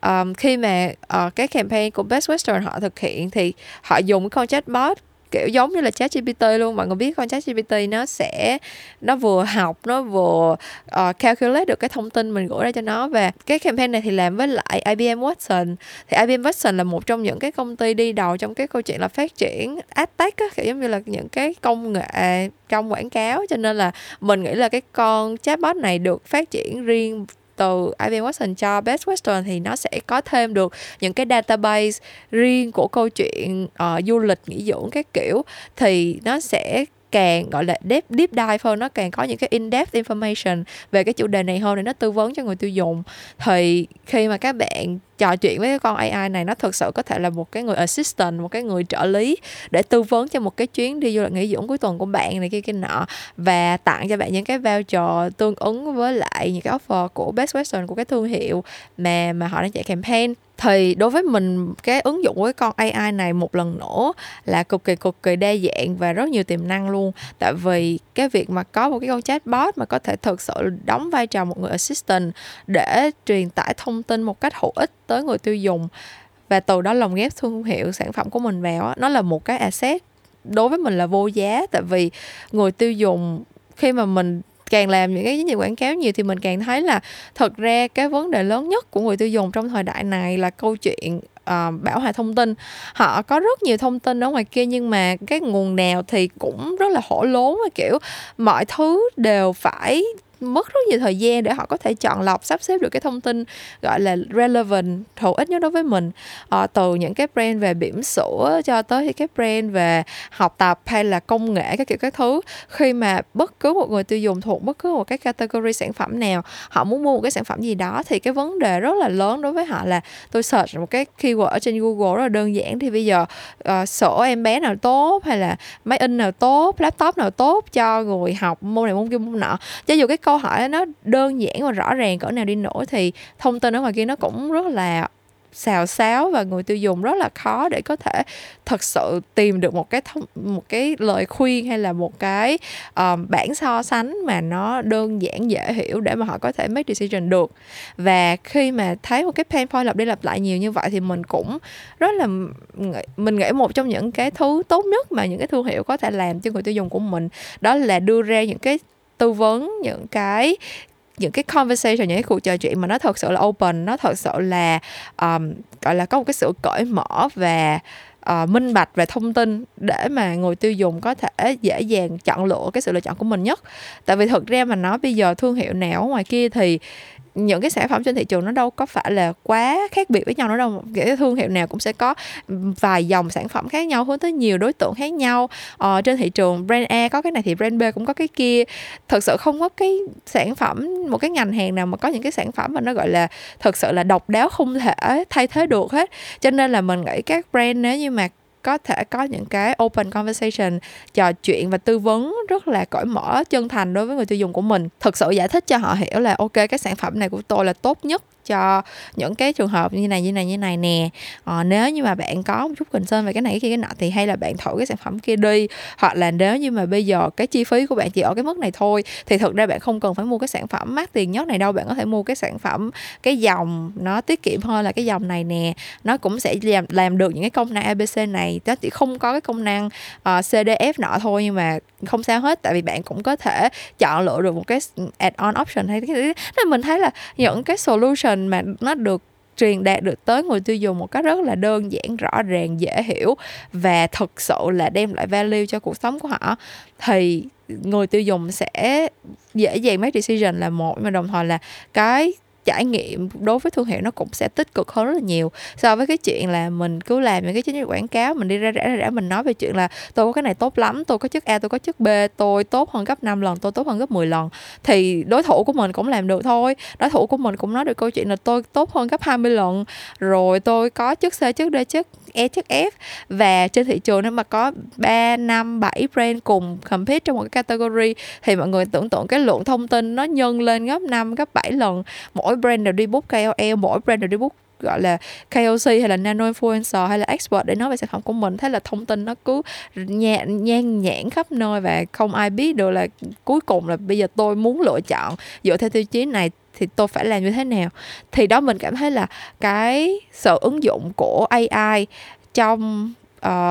Um, khi mà uh, cái campaign của Best Western họ thực hiện thì họ dùng cái con chatbot kiểu giống như là ChatGPT luôn. Mọi người biết con ChatGPT nó sẽ nó vừa học, nó vừa uh, calculate được cái thông tin mình gửi ra cho nó. Và cái campaign này thì làm với lại i bê em Watson. Thì i bê em Watson là một trong những cái công ty đi đầu trong cái câu chuyện là phát triển ad tech á, kiểu giống như là những cái công nghệ trong quảng cáo, cho nên là mình nghĩ là cái con chatbot này được phát triển riêng từ i bê em Watson cho Best Western thì nó sẽ có thêm được những cái database riêng của câu chuyện uh, du lịch nghỉ dưỡng các kiểu, thì nó sẽ càng gọi là deep, deep dive hơn, nó càng có những cái in-depth information về cái chủ đề này hơn để nó tư vấn cho người tiêu dùng. Thì khi mà các bạn trò chuyện với cái con a i này, nó thực sự có thể là một cái người assistant, một cái người trợ lý để tư vấn cho một cái chuyến đi du lịch nghỉ dưỡng cuối tuần của bạn này kia kia nọ, và tặng cho bạn những cái voucher tương ứng với lại những cái offer của Best Western, của cái thương hiệu mà mà họ đang chạy campaign. Thì đối với mình, cái ứng dụng với con a i này một lần nữa là cực kỳ cực kỳ đa dạng và rất nhiều tiềm năng luôn. Tại vì cái việc mà có một cái con chatbot mà có thể thực sự đóng vai trò một người assistant để truyền tải thông tin một cách hữu ích tới người tiêu dùng và từ đó lồng ghép thương hiệu sản phẩm của mình vào á, nó là một cái asset đối với mình là vô giá. Tại vì người tiêu dùng khi mà mình càng làm những cái nhiều quảng cáo nhiều thì mình càng thấy là thật ra cái vấn đề lớn nhất của người tiêu dùng trong thời đại này là câu chuyện uh, bão hòa thông tin. Họ có rất nhiều thông tin ở ngoài kia nhưng mà cái nguồn nào thì cũng rất là hổ lốn, và kiểu mọi thứ đều phải mất rất nhiều thời gian để họ có thể chọn lọc, sắp xếp được cái thông tin gọi là relevant, hữu ích nhất đối với mình. Ờ, từ những cái brand về bỉm sữa cho tới cái brand về học tập hay là công nghệ các kiểu các thứ. Khi mà bất cứ một người tiêu dùng thuộc bất cứ một cái category sản phẩm nào, họ muốn mua một cái sản phẩm gì đó thì cái vấn đề rất là lớn đối với họ là tôi search một cái keyword ở trên Google rất là đơn giản, thì bây giờ uh, sữa em bé nào tốt, hay là máy in nào tốt, laptop nào tốt cho người học môn này môn kia môn nọ. Cho dù cái câu hỏi nó đơn giản và rõ ràng cỡ nào đi nữa thì thông tin ở ngoài kia nó cũng rất là xào xáo, và người tiêu dùng rất là khó để có thể thật sự tìm được một cái thông, một cái lời khuyên hay là một cái um, bảng so sánh mà nó đơn giản dễ hiểu để mà họ có thể make decision được. Và khi mà thấy một cái pain point lặp đi lặp lại nhiều như vậy thì mình cũng rất là mình nghĩ một trong những cái thứ tốt nhất mà những cái thương hiệu có thể làm cho người tiêu dùng của mình đó là đưa ra những cái tư vấn, những cái những cái conversation, những cái cuộc trò chuyện mà nó thật sự là open, nó thật sự là um, gọi là có một cái sự cởi mở và uh, minh bạch về thông tin để mà người tiêu dùng có thể dễ dàng chọn lựa cái sự lựa chọn của mình nhất. Tại vì thực ra mà nói bây giờ thương hiệu nào ở ngoài kia thì những cái sản phẩm trên thị trường nó đâu có phải là quá khác biệt với nhau nữa đâu. Cái thương hiệu nào cũng sẽ có vài dòng sản phẩm khác nhau, hướng tới nhiều đối tượng khác nhau. Ờ, trên thị trường brand A có cái này thì brand B cũng có cái kia. Thật sự không có cái sản phẩm, một cái ngành hàng nào mà có những cái sản phẩm mà nó gọi là thật sự là độc đáo không thể thay thế được hết. Cho nên là mình nghĩ các brand nếu như mà có thể có những cái open conversation, trò chuyện và tư vấn rất là cởi mở, chân thành đối với người tiêu dùng của mình. Thực sự giải thích cho họ hiểu là ok, cái sản phẩm này của tôi là tốt nhất cho những cái trường hợp như này, như này, như này nè. Ờ, nếu như mà bạn có một chút concern về cái này, cái kia, cái nọ thì hay là bạn thử cái sản phẩm kia đi. Hoặc là nếu như mà bây giờ cái chi phí của bạn chỉ ở cái mức này thôi thì thực ra bạn không cần phải mua cái sản phẩm mắc tiền nhất này đâu. Bạn có thể mua cái sản phẩm, cái dòng nó tiết kiệm hơn là cái dòng này nè. Nó cũng sẽ làm, làm được những cái công năng a bê xê này. Nó chỉ không có cái công năng uh, xê đê ép nọ thôi, nhưng mà không sao hết. Tại vì bạn cũng có thể chọn lựa được một cái add-on option hay cái. Nên mình thấy là những cái solution mà nó được truyền đạt được tới người tiêu dùng một cách rất là đơn giản, rõ ràng, dễ hiểu và thực sự là đem lại value cho cuộc sống của họ thì người tiêu dùng sẽ dễ dàng make decision là một, mà đồng thời là cái trải nghiệm đối với thương hiệu nó cũng sẽ tích cực hơn rất là nhiều so với cái chuyện là mình cứ làm những cái chiến dịch quảng cáo, mình đi ra rã rã mình nói về chuyện là tôi có cái này tốt lắm, tôi có chất A, tôi có chất B, tôi tốt hơn gấp năm lần, tôi tốt hơn gấp mười lần, thì đối thủ của mình cũng làm được thôi. Đối thủ của mình cũng nói được câu chuyện là tôi tốt hơn gấp hai mươi lần, rồi tôi có chất C, chất D, chất E, chất F. Và trên thị trường nếu mà có ba, năm, bảy brand cùng compete trong một cái category thì mọi người tưởng tượng cái lượng thông tin nó nhân lên gấp năm, gấp bảy lần. Mỗi brand đều đi book K O L, mỗi brand đều đi book gọi là K O C hay là nano influencer hay là expert để nói về sản phẩm của mình. Thế là thông tin nó cứ nhàn nhan nhản khắp nơi và không ai biết được là cuối cùng là bây giờ tôi muốn lựa chọn dựa theo tiêu chí này thì tôi phải làm như thế nào. Thì đó, mình cảm thấy là cái sự ứng dụng của A I trong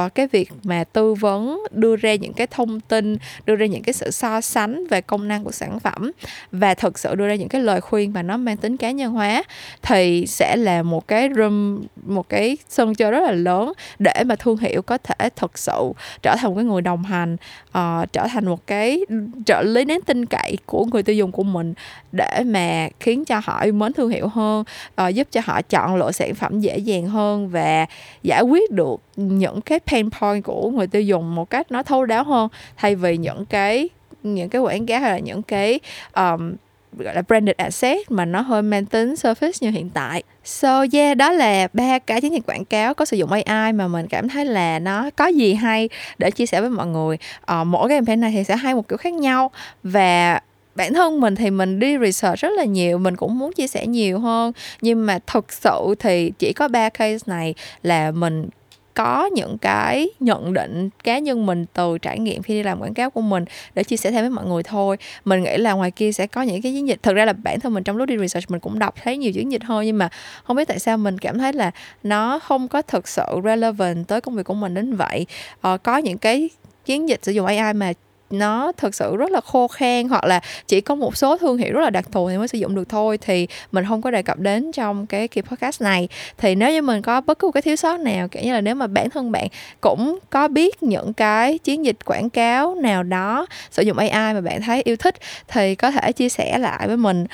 Uh, cái việc mà tư vấn, đưa ra những cái thông tin, đưa ra những cái sự so sánh về công năng của sản phẩm và thực sự đưa ra những cái lời khuyên mà nó mang tính cá nhân hóa thì sẽ là một cái room, một cái sân chơi rất là lớn để mà thương hiệu có thể thực sự trở thành một cái người đồng hành, uh, trở thành một cái trợ lý đáng tin cậy của người tiêu dùng của mình để mà khiến cho họ yêu mến thương hiệu hơn, uh, giúp cho họ chọn lựa sản phẩm dễ dàng hơn và giải quyết được những cái pain point của người tiêu dùng một cách nó thấu đáo hơn, thay vì những cái những cái quảng cáo hay là những cái um, gọi là branded asset mà nó hơi mang tính surface như hiện tại. So yeah, đó là ba cái chiến dịch quảng cáo có sử dụng A I mà mình cảm thấy là nó có gì hay để chia sẻ với mọi người. Uh, mỗi cái campaign này thì sẽ hay một kiểu khác nhau, và bản thân mình thì mình đi research rất là nhiều, mình cũng muốn chia sẻ nhiều hơn, nhưng mà thực sự thì chỉ có ba case này là mình có những cái nhận định cá nhân mình từ trải nghiệm khi đi làm quảng cáo của mình để chia sẻ thêm với mọi người thôi. Mình nghĩ là ngoài kia sẽ có những cái chiến dịch, thực ra là bản thân mình trong lúc đi research mình cũng đọc thấy nhiều chiến dịch thôi, nhưng mà không biết tại sao mình cảm thấy là nó không có thực sự relevant tới công việc của mình đến vậy. Ờ, có những cái chiến dịch sử dụng a i mà nó thực sự rất là khô khan, hoặc là chỉ có một số thương hiệu rất là đặc thù thì mới sử dụng được thôi, thì mình không có đề cập đến trong cái kỳ podcast này. Thì nếu như mình có bất cứ cái thiếu sót nào, kiểu như là nếu mà bản thân bạn cũng có biết những cái chiến dịch quảng cáo nào đó sử dụng a i mà bạn thấy yêu thích, thì có thể chia sẻ lại với mình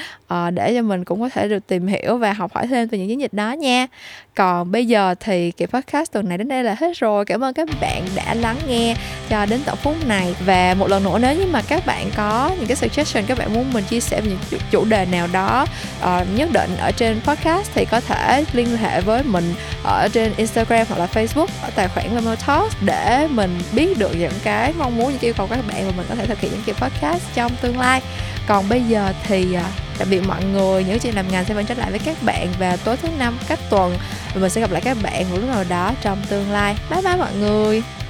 để cho mình cũng có thể được tìm hiểu và học hỏi thêm từ những chiến dịch đó nha. Còn bây giờ thì kỳ podcast tuần này đến đây là hết rồi. Cảm ơn các bạn đã lắng nghe cho đến tận phút này. Và một lần nữa, nếu như mà các bạn có những cái suggestion, các bạn muốn mình chia sẻ về những chủ đề nào đó uh, nhất định ở trên podcast, thì có thể liên hệ với mình ở trên Instagram hoặc là Facebook ở tài khoản Memo Talks để mình biết được những cái mong muốn, những cái yêu cầu của các bạn và mình có thể thực hiện những kỳ podcast trong tương lai. Còn bây giờ thì uh, tạm biệt mọi người. Những chuyện làm ngành sẽ vẫn trở lại với các bạn vào tối thứ năm cách tuần, và mình sẽ gặp lại các bạn một lúc nào đó trong tương lai. Bye bye mọi người.